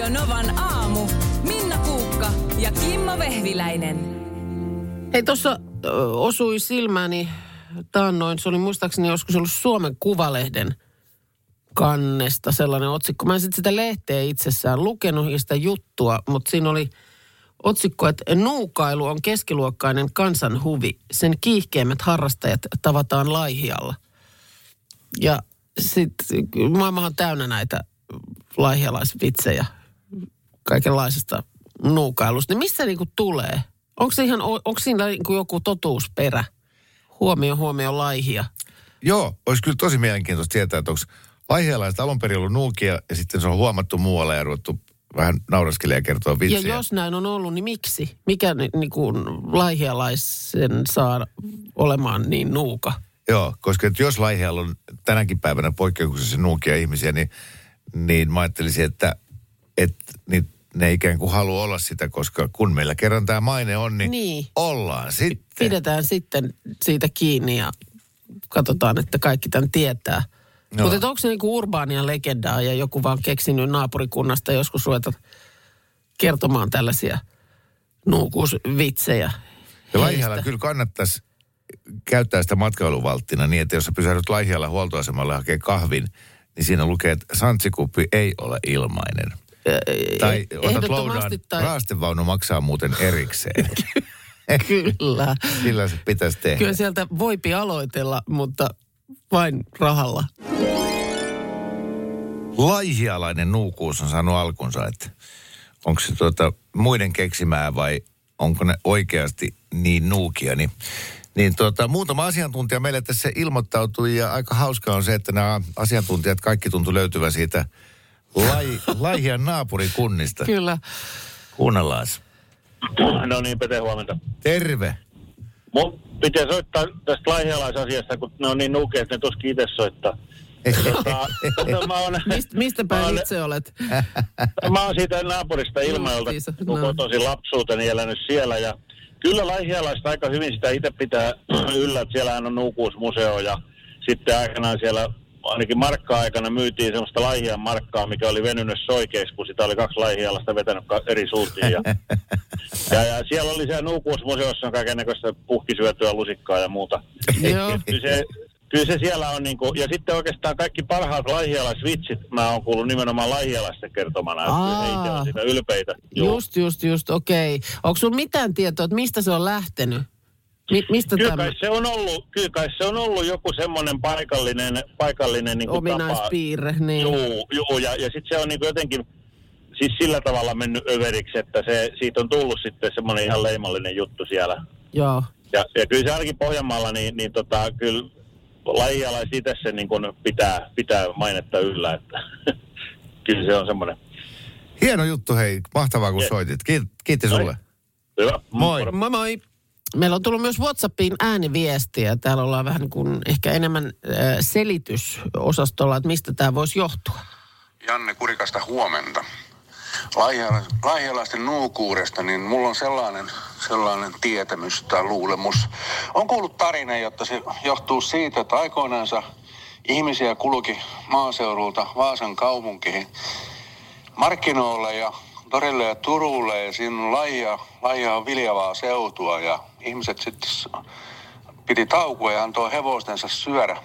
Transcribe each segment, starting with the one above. Radio Novan aamu. Minna Puukka ja Kimmo Vehviläinen. Hei, tuossa osui silmäni taannoin. Se oli muistaakseni joskus ollut Suomen Kuvalehden kannesta sellainen otsikko. Mä en sitten sitä lehteä itsessään lukenut ja sitä juttua, mutta siinä oli otsikko, että nuukailu on keskiluokkainen kansan huvi. Sen kiihkeimmät harrastajat tavataan Laihialla. Ja sitten maailma on täynnä näitä laihialaisvitsejä kaikenlaisesta nuukailusta. Niin missä niinku tulee? Onko siinä niinku joku totuusperä? Huomio Laihia. Joo, olisi kyllä tosi mielenkiintoista tietää, että onko laihialaiset alun perin ollut nuukia ja sitten se on huomattu muualla ja ruvettu vähän nauraskelee ja kertoo vitsiä. Ja jos näin on ollut, niin miksi? Mikä niinku laihialaisen saa olemaan niin nuuka? Joo, koska jos Laihialla on tänäkin päivänä poikkeuksessa nuukia ihmisiä, niin mä ajattelisin, että ne ikään kuin haluaa olla sitä, koska kun meillä kerran tämä maine on, niin ollaan sitten. Pidetään sitten siitä kiinni ja katsotaan, että kaikki tämän tietää. No. Mutta onko se niinku urbaania legendaa ja joku vaan keksinyt naapurikunnasta joskus ruveta kertomaan tällaisia nuukuusvitsejä? Ja Laihialla kyllä kannattaisi käyttää sitä matkailuvalttina niin, että jos sä pysähdyt Laihialla huoltoasemalle hakee kahvin, niin siinä lukee, että santsikuppi ei ole ilmainen. Tai otat lounaan, raastevaunu maksaa muuten erikseen. Kyllä. Sillä se pitäisi tehdä. Kyllä sieltä voipi aloitella, mutta vain rahalla. Laihialainen nuukuus on saanut alkunsa, että onko se muiden keksimää vai onko ne oikeasti niin nuukia, niin muutama asiantuntija meille tässä ilmoittautui ja aika hauskaa on se, että nämä asiantuntijat kaikki tuntui löytyvän siitä Laihian naapurikunnista. Kyllä. Kuunnellaan. No niin, Pete, huomenta. Terve. Mun pitää soittaa tästä laihialaisasiasta, kun ne on niin nuukia, että ne tuskin itse soittaa. Mistä päin itse olet? Mä oon siitä naapurista Ilmajoelta, kun kotoisin lapsuuteni elänyt siellä ja kyllä laihialaista aika hyvin sitä itse pitää yllä, että siellähän on nuukuusmuseo ja sitten aikanaan siellä ainakin markka-aikana myytiin semmoista Laihian markkaa, mikä oli venynyt soikeiksi, kun sitä oli kaksi laihialaista vetänyt eri suuntiin. Ja siellä oli siellä nuukuusmuseossa on kaikennäköistä puhkisyötyä lusikkaa ja muuta. Kyllä se siellä on niinku, ja sitten oikeastaan kaikki parhaat laihialaisvitsit mä oon kuullut nimenomaan laihialaisten kertomana, että heitä on siitä ylpeitä. Just, okei. Onko sun mitään tietoa, että mistä se on lähtenyt? Kyllä kai se on ollut joku semmoinen paikallinen niinku ominaispiirre, tapa. Niin. Joo, ja sitten se on niinku jotenkin, siis sillä tavalla mennyt överiksi, että siitä on tullut sitten semmoinen ihan leimallinen juttu siellä. Joo. Ja kyllä se ainakin Pohjanmaalla, niin kyllä laihialaisia itse niin kuin pitää mainetta yllä, että kyllä se on semmoinen. Hieno juttu, hei. Mahtavaa, kun soitit. Kiitti sulle. Hyvä. Moi. Meillä on tullut myös Whatsappiin ääniviestiä. Täällä ollaan vähän niin kuin ehkä enemmän selitysosastolla, että mistä tämä voisi johtua. Janne Kurikasta huomenta. Laihialaisten nuukuudesta, niin mulla on sellainen tietämys tai luulemus. On kuullut tarina, jotta se johtuu siitä, että aikoinaansa ihmisiä kulki maaseudulta Vaasan kaupunkiin markkinoille ja torille ja Turulle. Ja siinä on Laihiaa viljavaa seutua ja ihmiset sitten piti taukoa ja antoi hevostensa syödä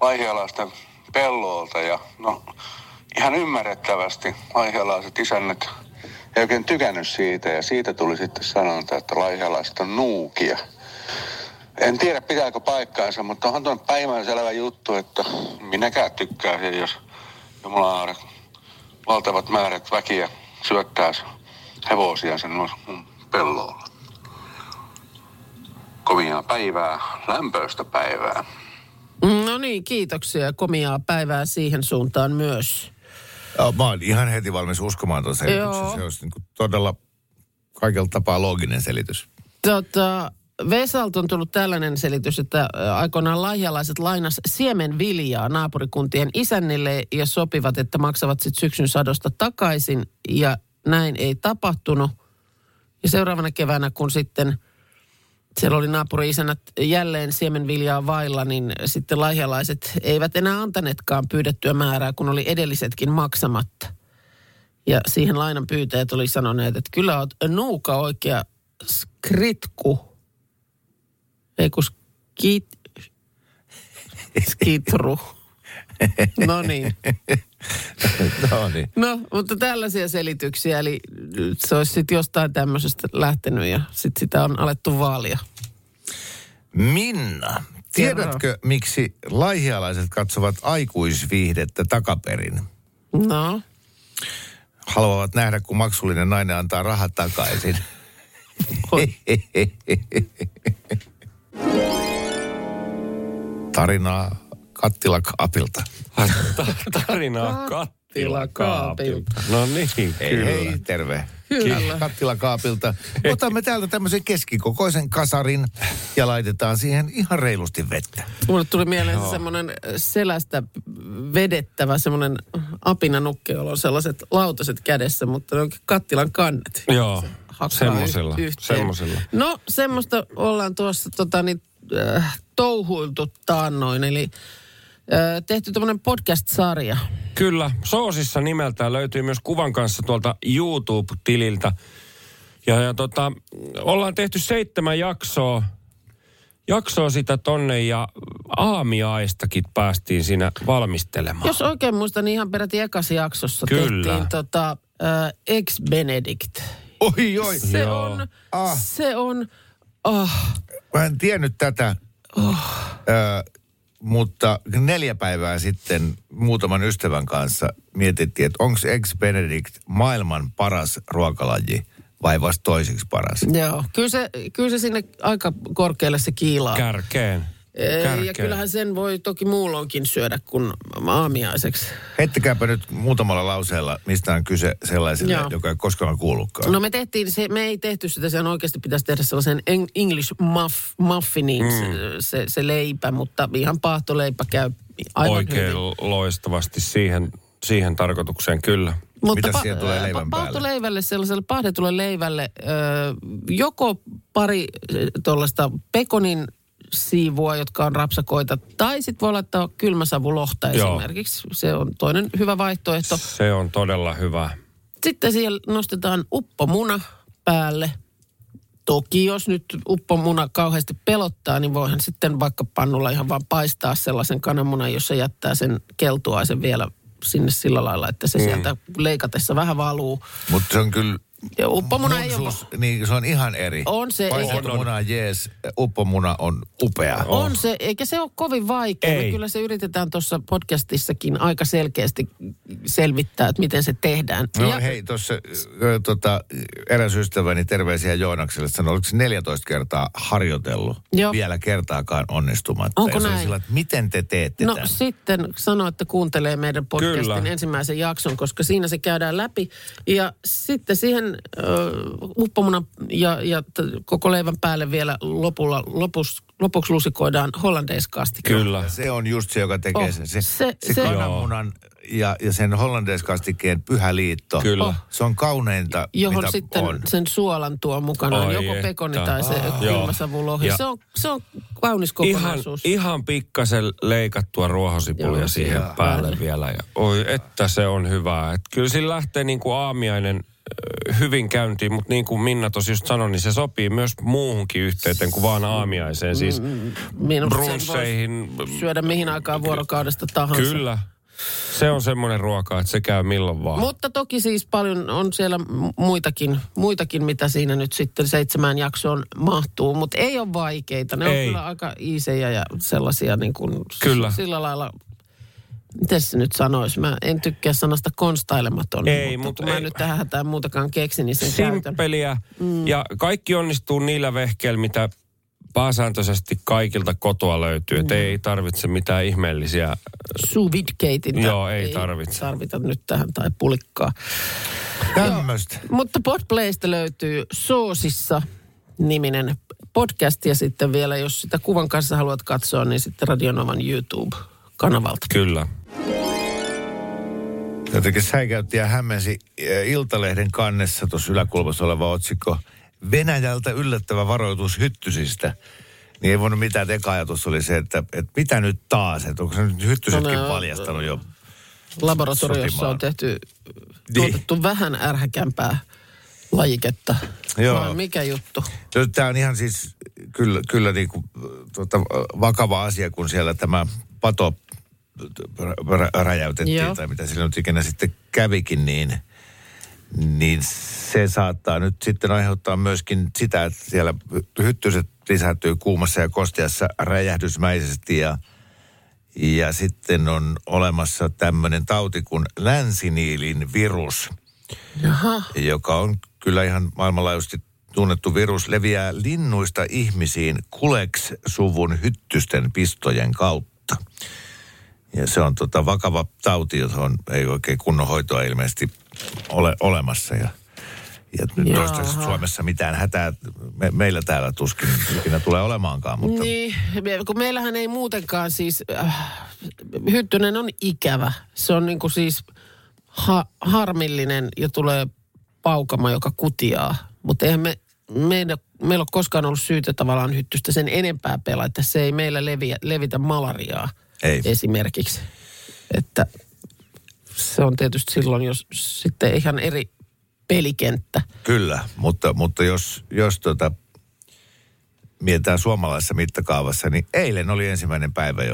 laihialaisten pellolta ja ihan ymmärrettävästi laihialaiset isännät ei oikein tykännyt siitä ja siitä tuli sitten sanonta, että laihialaiset on nuukia. En tiedä pitääkö paikkaansa, mutta onhan tuon päivänselvä juttu, että minäkään tykkäisin, jos jumalaaudet valtavat määrät väkiä syöttäisi hevosia sen mun pellolla. Komiaa päivää, lämpöistä päivää. No niin, kiitoksia. Komiaa päivää siihen suuntaan myös. Mä oon ihan heti valmis uskomaan tuon selityksen. Se olisi niin todella kaikella tapaa looginen selitys. Vesalta on tullut tällainen selitys, että aikoinaan laihialaiset lainas siemenviljaa naapurikuntien isännille ja sopivat, että maksavat sitten syksyn sadosta takaisin. Ja näin ei tapahtunut. Ja seuraavana keväänä, kun sitten siellä oli naapuri-isänät jälleen siemenviljaa vailla, niin sitten laihialaiset eivät enää antaneetkaan pyydettyä määrää, kun oli edellisetkin maksamatta. Ja siihen lainan pyytäjät oli sanoneet, että kyllä oot nuuka oikea skritku. Ei kun skitru. No niin. No, mutta tällaisia selityksiä. Eli se olisi sitten jostain tämmöisestä lähtenyt ja sitten sitä on alettu vaalia. Minna, tiedätkö miksi laihialaiset katsovat aikuisviihdettä takaperin? No. Haluavat nähdä, kun maksullinen nainen antaa rahat takaisin. Tarinaa kattilakaapilta. Tarinaa kattilakaapilta. No niin, kyllä. Hei, terve. Kyllä. Kattilakaapilta. Otamme täältä tämmöisen keskikokoisen kasarin ja laitetaan siihen ihan reilusti vettä. Mulle tuli mieleen semmoinen selästä vedettävä, semmoinen apinanukke, jolla on sellaiset lautaset kädessä, mutta ne onkin kattilan kannet. Joo, semmoisella. No, semmoista ollaan tuossa touhuiltu taannoin, eli tehty tämmöinen podcast-sarja. Kyllä, Soosissa nimeltään löytyy myös kuvan kanssa tuolta YouTube-tililtä. Ja ollaan tehty 7 jaksoa sitä tonne ja aamiaistakin päästiin siinä valmistelemaan. Jos oikein muistan, niin ihan peräti ekassa jaksossa tehtiin Ex Benedict. Oi. Se on. Mä en tiennyt tätä. Mutta 4 päivää sitten muutaman ystävän kanssa mietittiin, että onko Ex Benedict maailman paras ruokalaji vai vasta toiseksi paras? Joo, kyllä se sinne aika korkealle se kiilaa. Kärkeen. Ja kyllähän sen voi toki muulloinkin syödä kuin aamiaiseksi. Heittäkääpä nyt muutamalla lauseella, mistä on kyse sellaiselle, joka ei koskaan kuullutkaan. No me ei tehty sitä, sehän oikeasti pitäisi tehdä sellaisen English muffinin, se leipä, mutta ihan paahtoleipä käy aivan oikein hyvin. Loistavasti siihen tarkoitukseen, kyllä. Mutta mitä siihen tulee leivän päälle? Paahtoleivälle, sellaiselle paahdetulle leivälle, joko pari tuollaista pekonin siivua, jotka on rapsakoita. Tai sitten voi laittaa kylmäsavulohta esimerkiksi. Se on toinen hyvä vaihtoehto. Se on todella hyvä. Sitten siellä nostetaan uppomuna päälle. Toki jos nyt uppomuna kauheasti pelottaa, niin voihan sitten vaikka pannulla ihan vaan paistaa sellaisen kananmunan, jossa jättää sen keltuaisen vielä sinne sillä lailla, että se sieltä leikatessa vähän valuu. Mutta se on kyllä... Ja uppomuna munsuus, ei ole... Niin se on ihan eri. On se. Paistettu muna on jees, uppomuna on upea. On se, eikä se ole kovin vaikea. Me kyllä se yritetään tuossa podcastissakin aika selkeästi selvittää, että miten se tehdään. No ja... hei, tuossa eräs ystäväni terveisiä Joonakselle sanoi, oliko se 14 kertaa harjoitellut? Joo. Vielä kertaakaan onnistumatta. Onko näin? Sillä, että miten te teette tämän? No sitten sano, että kuuntelee meidän podcastin ensimmäisen jakson, koska siinä se käydään läpi. Ja sitten siihen uppomunan ja koko leivän päälle vielä lopuksi lusikoidaan hollandeiskastiketta. Kyllä. Se on just se, joka tekee sen. Se kananmunan ja sen hollandeiskastikkeen pyhä liitto. Kyllä. Se on kauneinta, johon sitten on. Sen suolan tuo mukanaan. Joko pekoni tai se kylmäsavulohi. Se on kaunis kokonaisuus. Ihan pikkasen leikattua ruohosipulia siihen päälle vielä. Ja, että se on hyvää. Et kyllä siinä lähtee niin kuin aamiainen hyvin käyntiin, mutta niin kuin Minna tosi just sanoi, niin se sopii myös muuhunkin yhteyteen kuin vaan aamiaiseen, siis brunsseihin. Syödä mihin aikaan vuorokaudesta tahansa. Kyllä. Se on semmoinen ruoka, että se käy milloin vaan. Mutta toki siis paljon on siellä muitakin mitä siinä nyt sitten 7 jaksoon mahtuu, mutta ei ole vaikeita. Ne on kyllä aika iisejä ja sellaisia niin kuin sillä lailla... Miten se nyt sanoisi? Mä en tykkää sanasta konstailematon, mutta kun mä nyt tähän hätään muutakaan keksin, niin sen simppeliä. Ja kaikki onnistuu niillä vehkeillä, mitä pääsääntöisesti kaikilta kotoa löytyy. Et ei tarvitse mitään ihmeellisiä... Suvidkeitintä. Joo, ei tarvitse. Tarvita nyt tähän tai pulikkaa. Tämmöistä. Mutta Podplaysta löytyy Soosissa niminen podcast. Ja sitten vielä, jos sitä kuvan kanssa haluat katsoa, niin sitten Radionovan YouTube-kanavalta. Kyllä. Jotenkin säikäytti ja hämmensi Iltalehden kannessa tuossa yläkulmassa oleva otsikko Venäjältä yllättävä varoitus hyttysistä. Niin ei voinut mitään, että eka ajatus oli se, että mitä nyt taas, että onko se nyt hyttysetkin paljastanut jo laboratoriossa sotimaan. On tehty tuotettu vähän ärhäkämpää lajiketta. Joo. No, mikä juttu? Tämä on ihan siis kyllä niin kuin, vakava asia, kun siellä tämä pato räjäytettiin, joo, tai mitä sillä nyt ikinä sitten kävikin, niin se saattaa nyt sitten aiheuttaa myöskin sitä, että siellä hyttyset lisääntyy kuumassa ja kosteassa räjähdysmäisesti, ja sitten on olemassa tämmöinen tauti kuin länsiniilin virus, jaha, joka on kyllä ihan maailmanlaajuisesti tunnettu virus, leviää linnuista ihmisiin Kuleks-suvun hyttysten pistojen kautta. Ja se on vakava tauti, johon ei oikein kunnon hoitoa ilmeisesti ole olemassa. Ja nyt toistaiseksi Suomessa mitään hätää meillä täällä tuskin ikinä tulee olemaankaan. Mutta... Niin, kun meillähän ei muutenkaan siis, hyttynen on ikävä. Se on niin kuin siis harmillinen ja tulee paukama, joka kutiaa. Mutta eihän meillä ole koskaan ollut syytä tavallaan hyttystä sen enempää pelaa, että se ei meillä levitä malariaa. Ei. Esimerkiksi, että se on tietysti silloin, jos sitten ihan eri pelikenttä. Kyllä, mutta jos mietitään suomalaisessa mittakaavassa, niin eilen oli ensimmäinen päivä,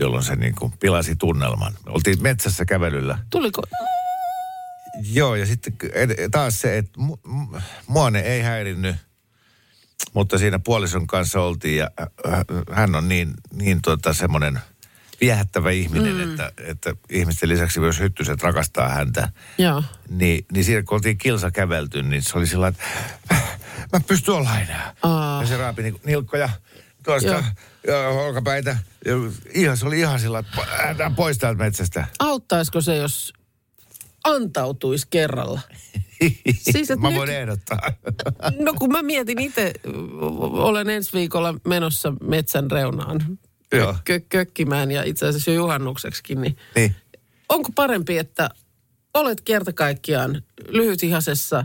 jolloin se niin kuin pilasi tunnelman. Oltiin metsässä kävelyllä. Tuliko? Joo, ja sitten taas se, että muone ei häirinnyt, mutta siinä puolison kanssa oltiin, ja hän on niin semmoinen viehättävä ihminen, että ihmisten lisäksi myös hyttyset rakastaa häntä. Joo. Niin siinä kun oltiin kilsa kävelty, niin se oli sillä että mä pystyn olla enää. Ja se raapi niin nilkkoja, toista olkapäitä. Ja se oli ihan sillä että hän pois täältä metsästä. Auttaisiko se, jos antautuisi kerralla? Siis, mä voin ehdottaa. No kun mä mietin itse, olen ensi viikolla menossa metsän reunaan kökkimään ja itse asiassa jo juhannukseksikin. Niin. Onko parempi, että olet kerta kaikkiaan lyhytihasessa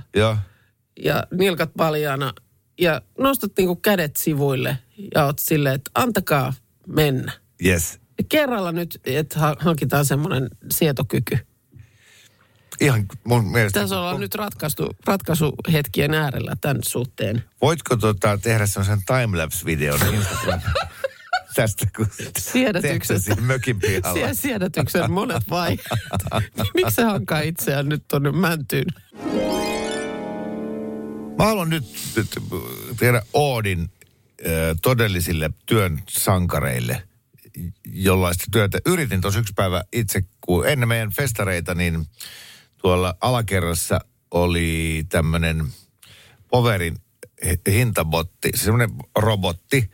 ja nilkat paljaana ja nostat niinku kädet sivuille ja oot silleen, että antakaa mennä. Yes. Kerralla nyt, että hankitaan semmoinen sietokyky. Ihan mun mielestä. Tässä ollaan nyt ratkaisuhetkien äärellä tämän suhteen. Voitko tehdä semmoisen timelapse-videon Instagramissa? Tästä kun siedätykset mökin pihalla. Siedätyksen monet vai. Miksi se hankaa itseään nyt tuonne mäntyyn? Mä haluan nyt tehdä oodin todellisille työn sankareille, jollaista työtä yritin tuossa yksi päivä itse, kun ennen meidän festareita, niin tuolla alakerrassa oli tämmöinen Powerin hintabotti, semmoinen robotti.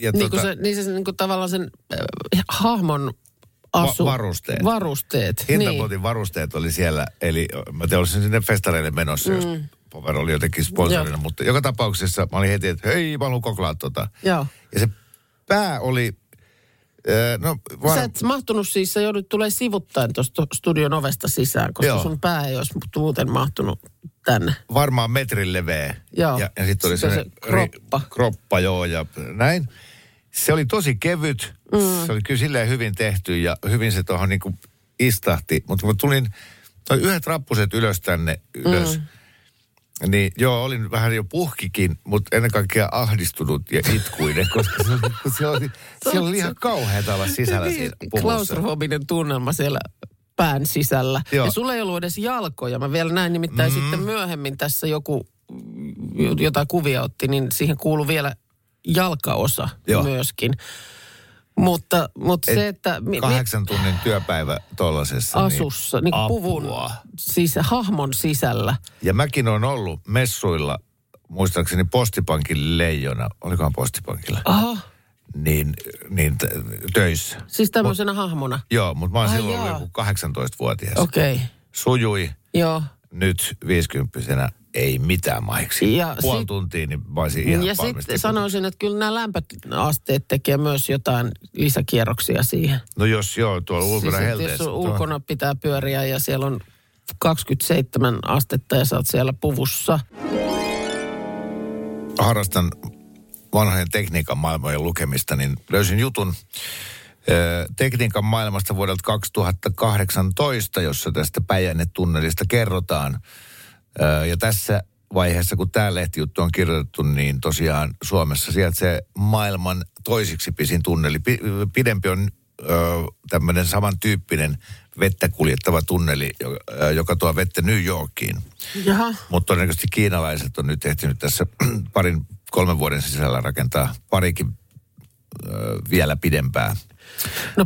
Ja niin se tavallaan sen hahmon varusteet. Hintabotin varusteet oli siellä, eli mä te olisin sinne festareille menossa, jos Power oli jotenkin sponsorina, mutta joka tapauksessa mä olin heti, että hei, mä haluan koklaa . Ja se pää oli... Sä et mahtunut siis, sä joudut tulee sivuttain tuosta studion ovesta sisään, koska sun pää ei olisi muuten mahtunut tänne. Varmaan metrin leveä. Joo. Ja sitten oli se kroppa. Kroppa, joo, ja näin. Se oli tosi kevyt. Se oli kyllä silleen hyvin tehty ja hyvin se tuohon niinku istahti. Mutta kun tulin yhdet rappuset ylös tänne ylös, niin joo, olin vähän jo puhkikin, mutta ennen kaikkea ahdistunut ja itkuinen, koska se oli ihan kauheata olla sisällä siinä puvussa. Klaustrofobinen tunnelma siellä pään sisällä. Joo. Ja sulla ei ollut edes jalkoja. Mä vielä näin nimittäin sitten myöhemmin tässä joku, jotain kuvia otti, niin siihen kuului vielä jalkaosa myöskin. Mutta se, että... 8 tunnin työpäivä tuollaisessa. Asussa, niin puvun, siis hahmon sisällä. Ja mäkin olen ollut messuilla, muistaakseni Postipankin leijona, olikohan Postipankilla? Aha. Niin töissä. Siis tämmöisenä hahmona? Joo, mutta mä oon silloin ollut joku 18-vuotias. Okei. Sujui. Joo. Nyt 50-vuotiaana ei mitään maiksi. Puoli tuntia, niin mä olisin ihan valmisti. Ja sitten sanoisin, että kyllä nämä lämpöasteet tekee myös jotain lisäkierroksia siihen. No jos joo, tuolla ulkona siis, helteessä. Jos ulkona pitää pyöriä ja siellä on 27 astetta ja sä oot siellä puvussa. Harrastan vanhojen tekniikan maailmojen lukemista, niin löysin jutun Tekniikan maailmasta vuodelta 2018, jossa tästä Päijänne-tunnelista kerrotaan. Ja tässä vaiheessa, kun tämä lehtijuttu on kirjoitettu, niin tosiaan Suomessa sijaitsee maailman toisiksi pisin tunneli. Pidempi on tämmöinen samantyyppinen vettä kuljettava tunneli, joka tuo vettä New Yorkiin. Jaha. Mutta todennäköisesti kiinalaiset on nyt ehtinyt tässä kolmen vuoden sisällä rakentaa parikin vielä pidempää. No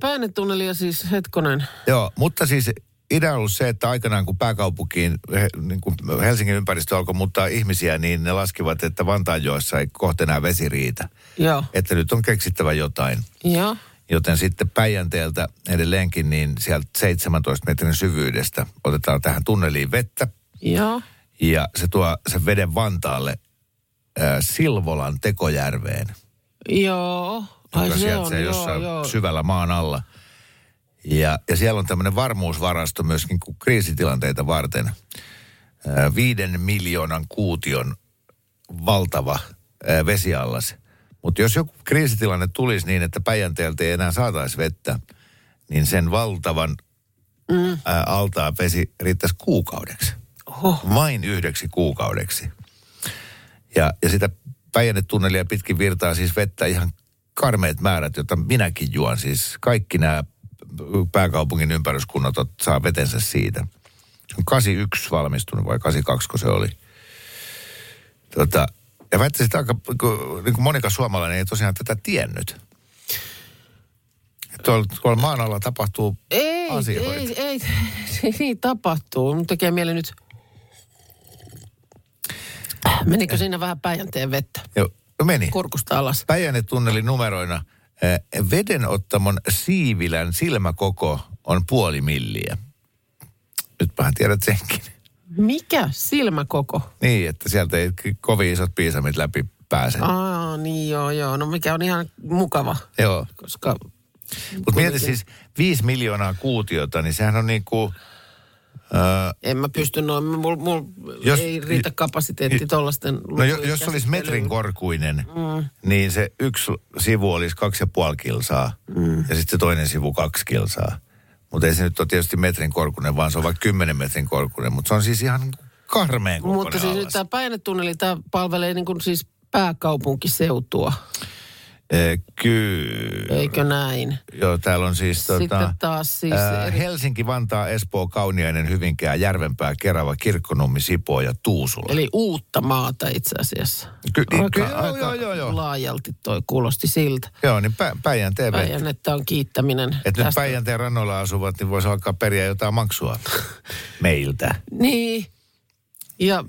Päijänne-tunnelia siis, hetkonen. Joo, mutta siis idea on ollut se, että aikanaan kun pääkaupunkiin, niin kuin Helsingin ympäristö alkoi muuttaa ihmisiä, niin ne laskivat, että Vantaanjoessa ei kohta enää vesi riitä. Joo. Että nyt on keksittävä jotain. Joo. Joten sitten Päijänteeltä edelleenkin, niin sieltä 17 metrin syvyydestä otetaan tähän tunneliin vettä. Joo. Ja se tuo sen veden Vantaalle Silvolan Tekojärveen. Joo. Ai se on, joo, jossain syvällä maan alla. Ja siellä on tämmöinen varmuusvarasto myöskin kriisitilanteita varten. 5 miljoonan kuution valtava vesiallas. Mutta jos joku kriisitilanne tulisi niin, että Päijänteeltä ei enää saataisi vettä, niin sen valtavan altaan vesi riittäisi kuukaudeksi. Oho. Vain 9 kuukaudeksi. Ja sitä Päijänne-tunnelia pitkin virtaa siis vettä ihan karmeet määrät, jota minäkin juon. Siis kaikki nämä pääkaupungin ympäryskunnat saa vetensä siitä. Se on 81 valmistunut vai 82, kun se oli. Ja väittäisin, että aika, niin kuin monikas suomalainen ei tosiaan tätä tiennyt. Tuolla maan alla tapahtuu asioita. Ei, niin tapahtuu. Mun tekee mieli nyt. Menikö siinä vähän Päijänteen vettä? Joo, meni. Kurkusta alas. Päijänne-tunnelin numeroina vedenottamon Siivilän silmäkoko on 0,5 milliä. Nyt vähän tiedät senkin. Mikä silmäkoko? Niin, että sieltä ei kovin isot piisamit läpi pääse. Aa, niin joo. No mikä on ihan mukava. Joo. Koska mutta mieti siis 5 miljoonaa kuutiota, niin sehän on niin kuin en mä pysty noin, ei riitä kapasiteetti tollasten. No jos olisi metrin korkuinen, niin se yksi sivu olisi 2,5 kilsaa ja sitten se toinen sivu 2 kilsaa. Mutta ei se nyt ole tietysti metrin korkuinen, vaan se on vaikka 10 metrin korkuinen. Mutta se on siis ihan karmeen korkuinen. Mutta siis nyt tämä Päijänne-tunneli, tämä palvelee niin kuin siis pääkaupunkiseutua. Kyllä. Eikö näin? Joo, täällä on siis taas siis Helsinki, Vantaa, Espoo, Kauniainen, Hyvinkää, Järvenpää, Kerava, Kirkkonummi, Sipoo ja Tuusula. Eli uutta maata itse asiassa. Aika laajalti toi kuulosti siltä. Joo, niin Päijänteen vettä. Päijännettä on kiittäminen. Että nyt Päijänteen rannoilla asuvat, niin voisi alkaa periä jotain maksua meiltä. Niin. Ja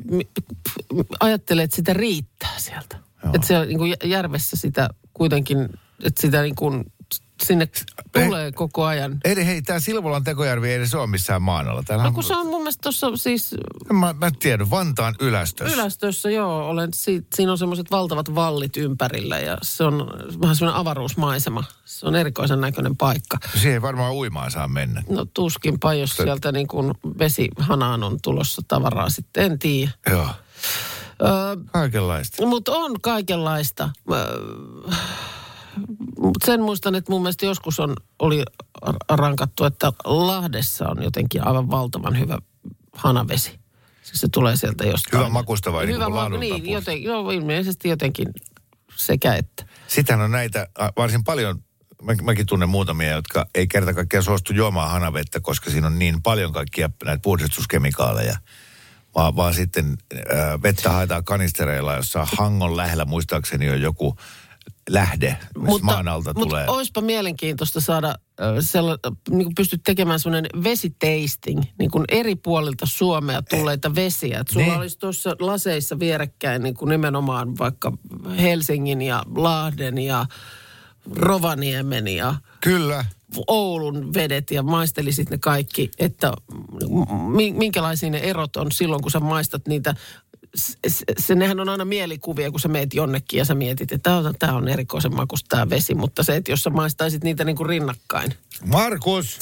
ajattelet, että sitä riittää sieltä. Että se on niin kuin järvessä sitä kuitenkin, että sitä niin kuin sinne tulee koko ajan. Hei, tämä Silvolan Tekojärvi ei edes ole missään maanalla. No kun se on mun mielestä tuossa siis Mä tiedän, Vantaan Ylästössä. Ylästössä, joo. Siinä on semmoiset valtavat vallit ympärillä ja se on vähän semmoinen avaruusmaisema. Se on erikoisen näköinen paikka. Siihen ei varmaan uimaan saa mennä. No tuskinpa, jos sieltä niin kuin vesihanaan on tulossa tavaraa sitten, en tiedä. Joo. Kaikenlaista. Mutta on kaikenlaista. Mutta sen muistan, että mun mielestä joskus oli rankattu, että Lahdessa on jotenkin aivan valtavan hyvä hanavesi. Siis se tulee sieltä jostain. Hyvä makusta vai hyvä niin laadulta? Niin, ilmeisesti jotenkin sekä että. Sitähän on näitä varsin paljon. Mäkin tunnen muutamia, jotka ei kerta kaikkiaan suostu juomaan hanavettä, koska siinä on niin paljon kaikkia näitä puhdistuskemikaaleja. Vaan sitten vettä haetaan kanistereilla, jossa Hangon lähellä muistaakseni on joku lähde, missä maan alta tulee. Mutta olisipa mielenkiintoista saada, niin kuin pystyt tekemään semmoinen vesitasting, niin kuin eri puolilta Suomea tulleita vesiä. Et sulla olisi tuossa laseissa vierekkäin niin kuin nimenomaan vaikka Helsingin ja Lahden ja Rovaniemen ja kyllä. Oulun vedet ja maistelisit ne kaikki, että minkälaisia ne erot on silloin, kun sä maistat niitä. Nehän on aina mielikuvia, kun sä meet jonnekin ja sä mietit, että tää on erikoisen makusta tää vesi, mutta se, että jos sä maistaisit niitä niin kuin rinnakkain. Markus!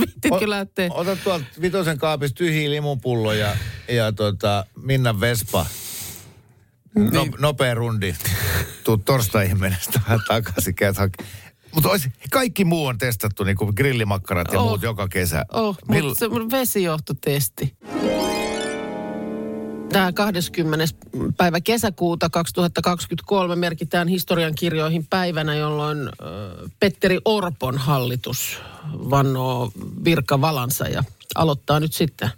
Vittitkö lähtee? Ota tuolta vitosen kaapista tyhjiä limupulloja ja Minnan Vespa. Nopea rundi. Tuu torstaihin mennessä takaisin. Mutta kaikki muu on testattu, niin kuin grillimakkarat ja muut joka kesä. Mutta se on vesijohtotesti. Tämä 20. päivä kesäkuuta 2023 merkitään historian kirjoihin päivänä, jolloin Petteri Orpon hallitus vannoo virkavalansa ja aloittaa nyt sitten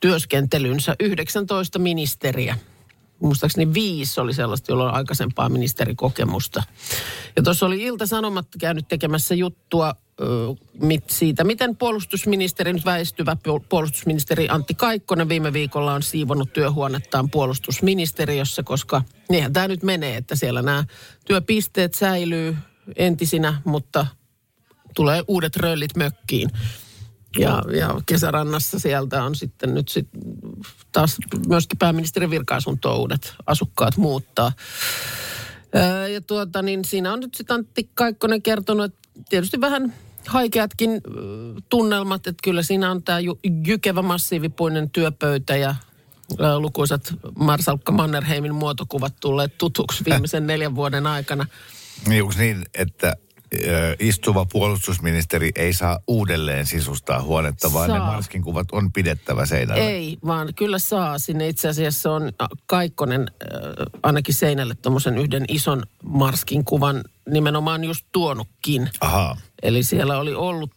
työskentelynsä 19 ministeriä. Muistaakseni 5 oli sellaista, jolla on aikaisempaa ministerikokemusta. Ja tuossa oli Ilta-Sanomat käynyt tekemässä juttua siitä, miten puolustusministeri, nyt väistyvä puolustusministeri Antti Kaikkonen viime viikolla on siivonut työhuonettaan puolustusministeriössä, koska niinhän tämä nyt menee, että siellä nämä työpisteet säilyy entisinä, mutta tulee uudet röllit mökkiin. Ja kesärannassa sieltä on sitten nyt taas myöskin pääministerin virka-asuntoon uudet asukkaat muuttaa. Ja siinä on nyt sitten Antti Kaikkonen kertonut, että tietysti vähän haikeatkin tunnelmat, että kyllä siinä on tämä jykevä massiivipuinen työpöytä ja lukuisat marsalkka Mannerheimin muotokuvat tulleet tutuksi viimeisen 4 vuoden aikana. Niin, onko niin, että istuva puolustusministeri ei saa uudelleen sisustaa huonetta, vaan ne Marskin kuvat on pidettävä seinällä? Ei, vaan kyllä saa. Sinne itse asiassa on Kaikkonen ainakin seinälle tommosen yhden ison Marskin kuvan nimenomaan just tuonutkin. Aha. Eli siellä oli ollut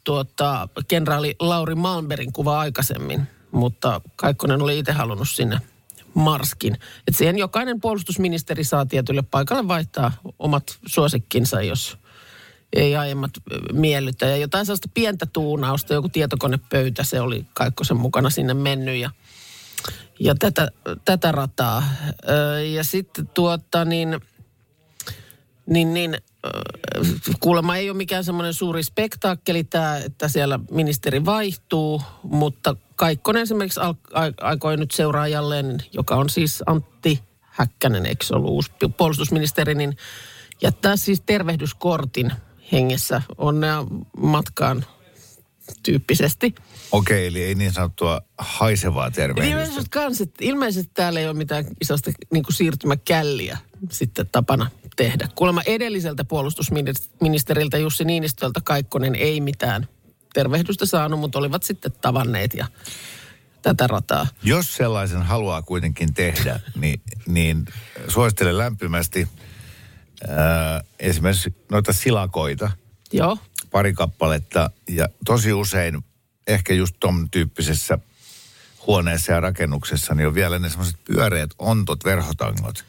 kenraali Lauri Malmbergin kuva aikaisemmin, mutta Kaikkonen oli itse halunnut sinne Marskin. Et siihen jokainen puolustusministeri saa tietylle paikalle vaihtaa omat suosikkinsa, jos ei aiemmat miellytä. Ja jotain sellaista pientä tuunausta, joku tietokonepöytä, se oli Kaikkosen mukana sinne mennyt ja tätä rataa. Ja sitten kuulemma ei ole mikään semmoinen suuri spektaakkeli tämä, että siellä ministeri vaihtuu, mutta Kaikkonen esimerkiksi aikoi nyt seuraajalleen, joka on siis Antti Häkkänen, eikö se ollut uusi puolustusministeri, niin jättää siis tervehdyskortin hengessä onnea matkaan tyyppisesti. Okei, eli ei niin sanottua haisevaa tervehdystä. Ilmeisesti täällä ei ole mitään isosta niin kuin siirtymäkälliä sitten tapana tehdä. Kuulemma edelliseltä puolustusministeriltä Jussi Niinistöltä Kaikkonen ei mitään tervehdystä saanut, mutta olivat sitten tavanneet ja tätä rataa. Jos sellaisen haluaa kuitenkin tehdä, niin suosittelen lämpimästi esimerkiksi noita silakoita. Joo. Pari kappaletta ja tosi usein ehkä just ton tyyppisessä huoneessa ja rakennuksessa niin on vielä ne semmoiset pyöreät ontot verhotangot.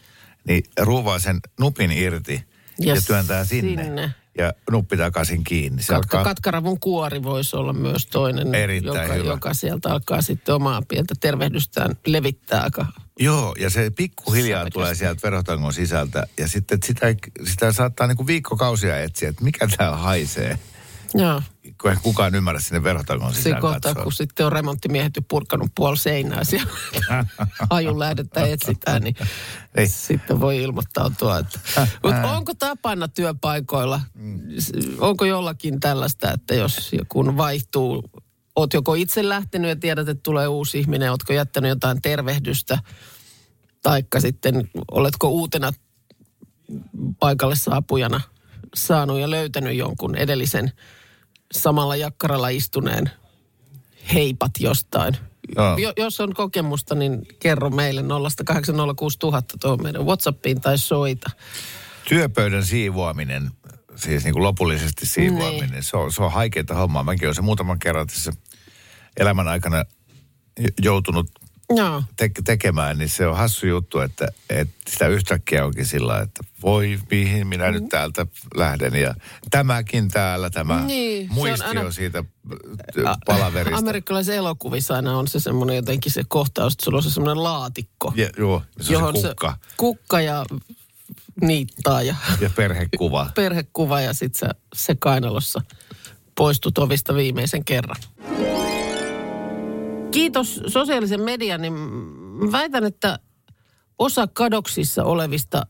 Niin ruuvaa sen nupin irti ja työntää sinne. Ja nuppi takaisin kiinni. Katkaravun kuori voisi olla myös toinen, joka sieltä alkaa sitten omaa pientä tervehdystään levittää aika. Joo, ja se pikkuhiljaa tulee sieltä verotangon sisältä. Ja sitten sitä saattaa niin kuin viikkokausia etsiä, että mikä täällä haisee. Joo. Kun ei kukaan ymmärrä sinne verotangon sisään katsoa. Siinä kohtaa, kun sitten on remonttimiehet jo purkanut puoli seinää siellä hajun lähdettä etsitään, niin sitten voi ilmoittautua. Mutta onko tapana työpaikoilla, onko jollakin tällaista, että jos joku vaihtuu, oot joko itse lähtenyt ja tiedät, että tulee uusi ihminen, ootko jättänyt jotain tervehdystä, taikka sitten oletko uutena paikalle saapujana saanut ja löytänyt jonkun edellisen samalla jakkaralla istuneen heipat jostain. Jos on kokemusta, niin kerro meille 0806000 tuohon meidän Whatsappiin tai soita. Työpöydän siivoaminen, siis niin kuin lopullisesti siivoaminen, niin se on haikeita hommaa. Mäkin olen se muutaman kerran tässä elämän aikana joutunut tekemään, niin se on hassu juttu, että sitä yhtäkkiä onkin sillä, että voi, mihin minä nyt täältä lähden ja tämäkin täällä, tämä muistio aina siitä palaverista. Amerikkalaisissa elokuvissa aina on se semmoinen jotenkin se kohtaus, että sulla on se semmoinen laatikko. Joo, se on se kukka. Kukka ja niittaa. Ja perhekuva. Perhekuva ja sit se kainalossa poistut ovista viimeisen kerran. Kiitos sosiaalisen median, niin väitän, että osa kadoksissa olevista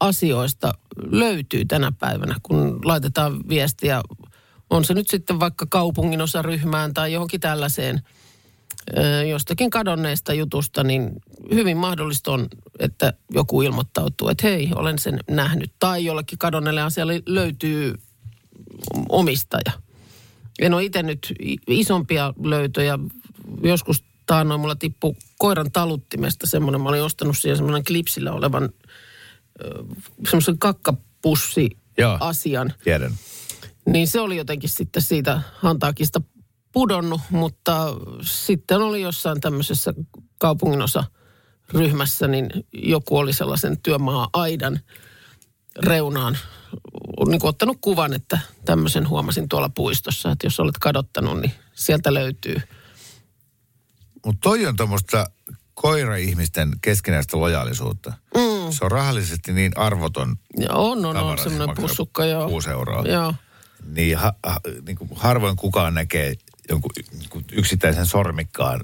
asioista löytyy tänä päivänä, kun laitetaan viestiä. On se nyt sitten vaikka kaupunginosaryhmään tai johonkin tällaiseen jostakin kadonneesta jutusta, niin hyvin mahdollista on, että joku ilmoittautuu, että hei, olen sen nähnyt. Tai jollekin kadonneelle asialle löytyy omistaja. En ole itse nyt isompia löytöjä. Joskus taannoin mulla tippui koiran taluttimesta semmoinen. Mä olin ostanut siihen semmoinen klipsillä olevan semmoisen kakkapussi-asian. Tiedän. Niin se oli jotenkin sitten siitä hantaakista pudonnut, mutta sitten oli jossain tämmöisessä kaupunginosaryhmässä, niin joku oli sellaisen työmaa-aidan reunaan niin kuin ottanut kuvan, että tämmöisen huomasin tuolla puistossa, että jos olet kadottanut, niin sieltä löytyy. Mutta toi on tuommoista koira-ihmisten keskinäistä lojaalisuutta. Mm. Se on rahallisesti niin arvoton tavara, semmoinen pussukka, joo. 6 euroa. Joo. Niin, niin harvoin kukaan näkee jonkun yksittäisen sormikkaan,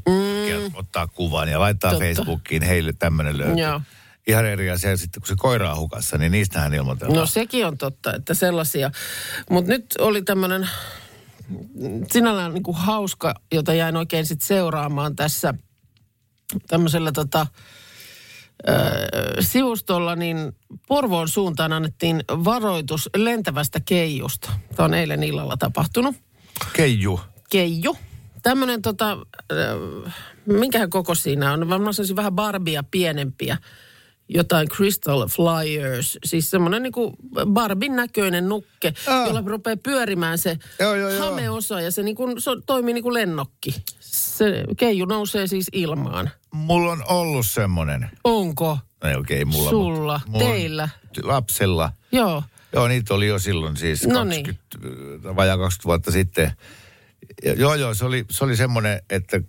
ottaa kuvan ja laittaa Facebookiin, heille tämmöinen löytyy. Joo. Ihan eri asia sitten, kun se koira on hukassa, niin niistähän ilmoitellaan. No sekin on totta, että sellaisia. Mutta nyt oli tämmöinen sinällään niinku hauska, jota jäin oikein sitten seuraamaan tässä tämmöisellä sivustolla, niin Porvoon suuntaan annettiin varoitus lentävästä keijusta. Tämä on eilen illalla tapahtunut. Keiju. Tämmöinen minkähän koko siinä on? Varmaan sellaisia vähän Barbia pienempiä. Jotain Crystal Flyers, siis semmoinen niinku Barbin näköinen nukke, jolla rupeaa pyörimään se hameosa ja se, niinku, se toimii niinku lennokki. Se keiju nousee siis ilmaan. Mulla on ollut semmoinen. Onko? Ei okei, mulla. Sulla, mulla teillä. Lapsella. Joo. Joo, niitä oli jo silloin siis 20 vuotta sitten. Joo, se oli semmoinen, että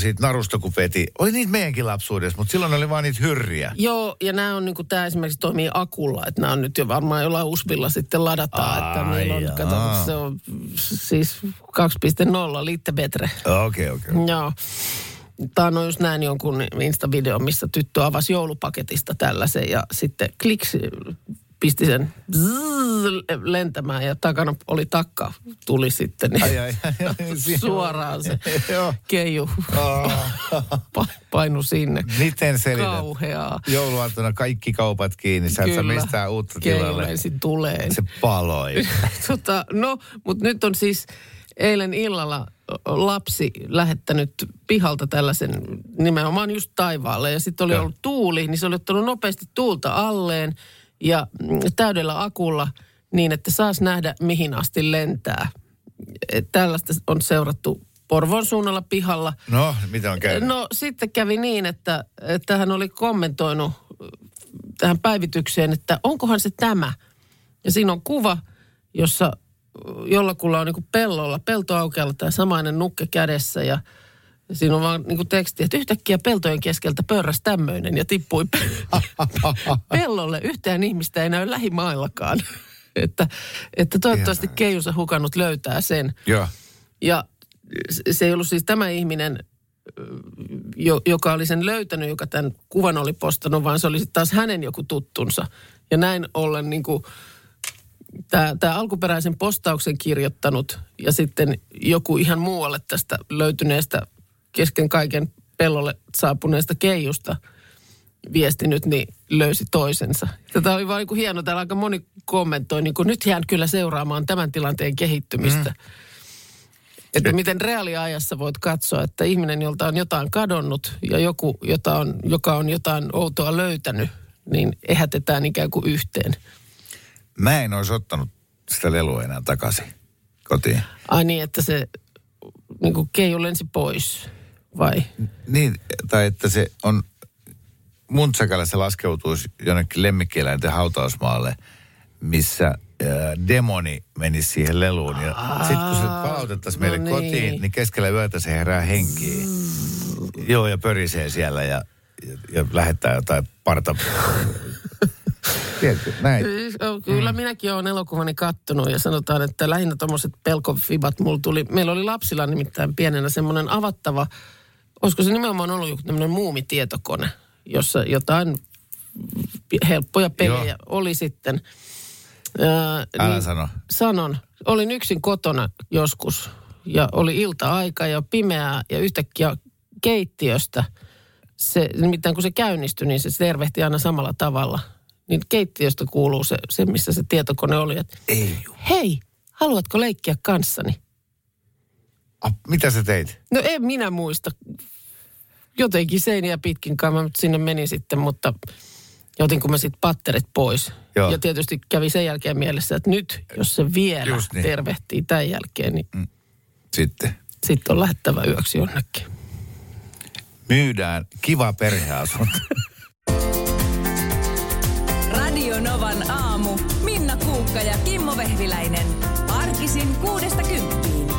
siitä narusta kun veti. Oli niitä meidänkin lapsuudessa, mutta silloin oli vaan niitä hyrriä. Joo, ja nämä on niin kuin tämä esimerkiksi toimii akulla, että nämä on nyt jo varmaan jollain USBilla sitten ladataan, että meillä on, kato, se on siis 2.0, liitte betre. Okei. Joo. Tämä on just näin jonkun Insta-video, missä tyttö avasi joulupaketista tällaisen ja sitten kliksi pisti sen lentämään ja takana oli takka, tuli sitten niin suoraan se keiju painu sinne. Miten selität? Kauheaa. Jouluaattona kaikki kaupat kiinni, sä et saa mistään uutta tilalle. Tulee. Se paloi. Mutta nyt on siis eilen illalla lapsi lähettänyt pihalta tällaisen nimenomaan just taivaalle ja sitten oli ollut tuuli, niin se oli ottanut nopeasti tuulta alleen. Ja täydellä akulla niin, että saas nähdä, mihin asti lentää. Tällaista on seurattu Porvoon suunnalla pihalla. No, mitä on käynyt? No, sitten kävi niin, että hän oli kommentoinut tähän päivitykseen, että onkohan se tämä. Ja siinä on kuva, jossa jollakulla on niin kuin peltoaukealla tämä samainen nukke kädessä ja siinä on vaan niinku teksti, että yhtäkkiä peltojen keskeltä pörräsi tämmöinen ja tippui pellolle. Yhtään ihmistä ei näy lähimaillakaan. että toivottavasti keijunsa hukannut löytää sen. Joo. Ja se ei ollut siis tämä ihminen, joka oli sen löytänyt, joka tämän kuvan oli postannut, vaan se oli sitten taas hänen joku tuttunsa. Ja näin ollen niinku tämä alkuperäisen postauksen kirjoittanut ja sitten joku ihan muualle tästä löytyneestä kesken kaiken pellolle saapuneesta keijusta viesti nyt, niin löysi toisensa. Tätä oli vaan niin kuin hieno. Täällä aika moni kommentoi, niin kuin nyt jään kyllä seuraamaan tämän tilanteen kehittymistä. Että miten reaaliajassa voit katsoa, että ihminen, jolta on jotain kadonnut ja joku, joka on jotain outoa löytänyt, niin ehätetään ikään kuin yhteen. Mä en olisi ottanut sitä lelua enää takaisin kotiin. Ai niin, että se niin kuin keiju lensi pois, vai? Niin, tai että se on, mun säkällä se laskeutuisi jonnekin lemmikkieläinten hautausmaalle, missä demoni menisi siihen leluun. Ja sitten kun se palautettaisiin meille kotiin, niin keskellä yötä se herää henkiin. Joo, ja pörisee siellä ja lähettää jotain Tiedätkö, näin. Kyllä minäkin olen elokuvani kattonut ja sanotaan, että lähinnä tommoset pelkofibat mulla tuli. Meillä oli lapsilla nimittäin pienenä semmoinen avattava, olisiko se nimenomaan ollut joku tämmöinen muumitietokone, jossa jotain helppoja pelejä oli sitten. Älä niin, sano. Sanon. Olin yksin kotona joskus ja oli ilta-aika ja pimeää ja yhtäkkiä keittiöstä. Se, nimittäin kun se käynnistyi, niin se tervehti aina samalla tavalla. Niin keittiöstä kuuluu se missä se tietokone oli, että hei, haluatko leikkiä kanssani? Mitä sä teit? No en minä muista. Jotenkin seiniä pitkin kai mä sinne menin sitten, mutta jotenkin kun mä sitten patterit pois. Joo. Ja tietysti kävi sen jälkeen mielessä, että nyt, jos se vielä niin tervehtii tämän jälkeen, niin sitten on lähdettävä yöksi jonnekin. Myydään kiva perheasunto. Radio Novan aamu. Minna Puukka ja Kimmo Vehviläinen. Arkisin 6-10.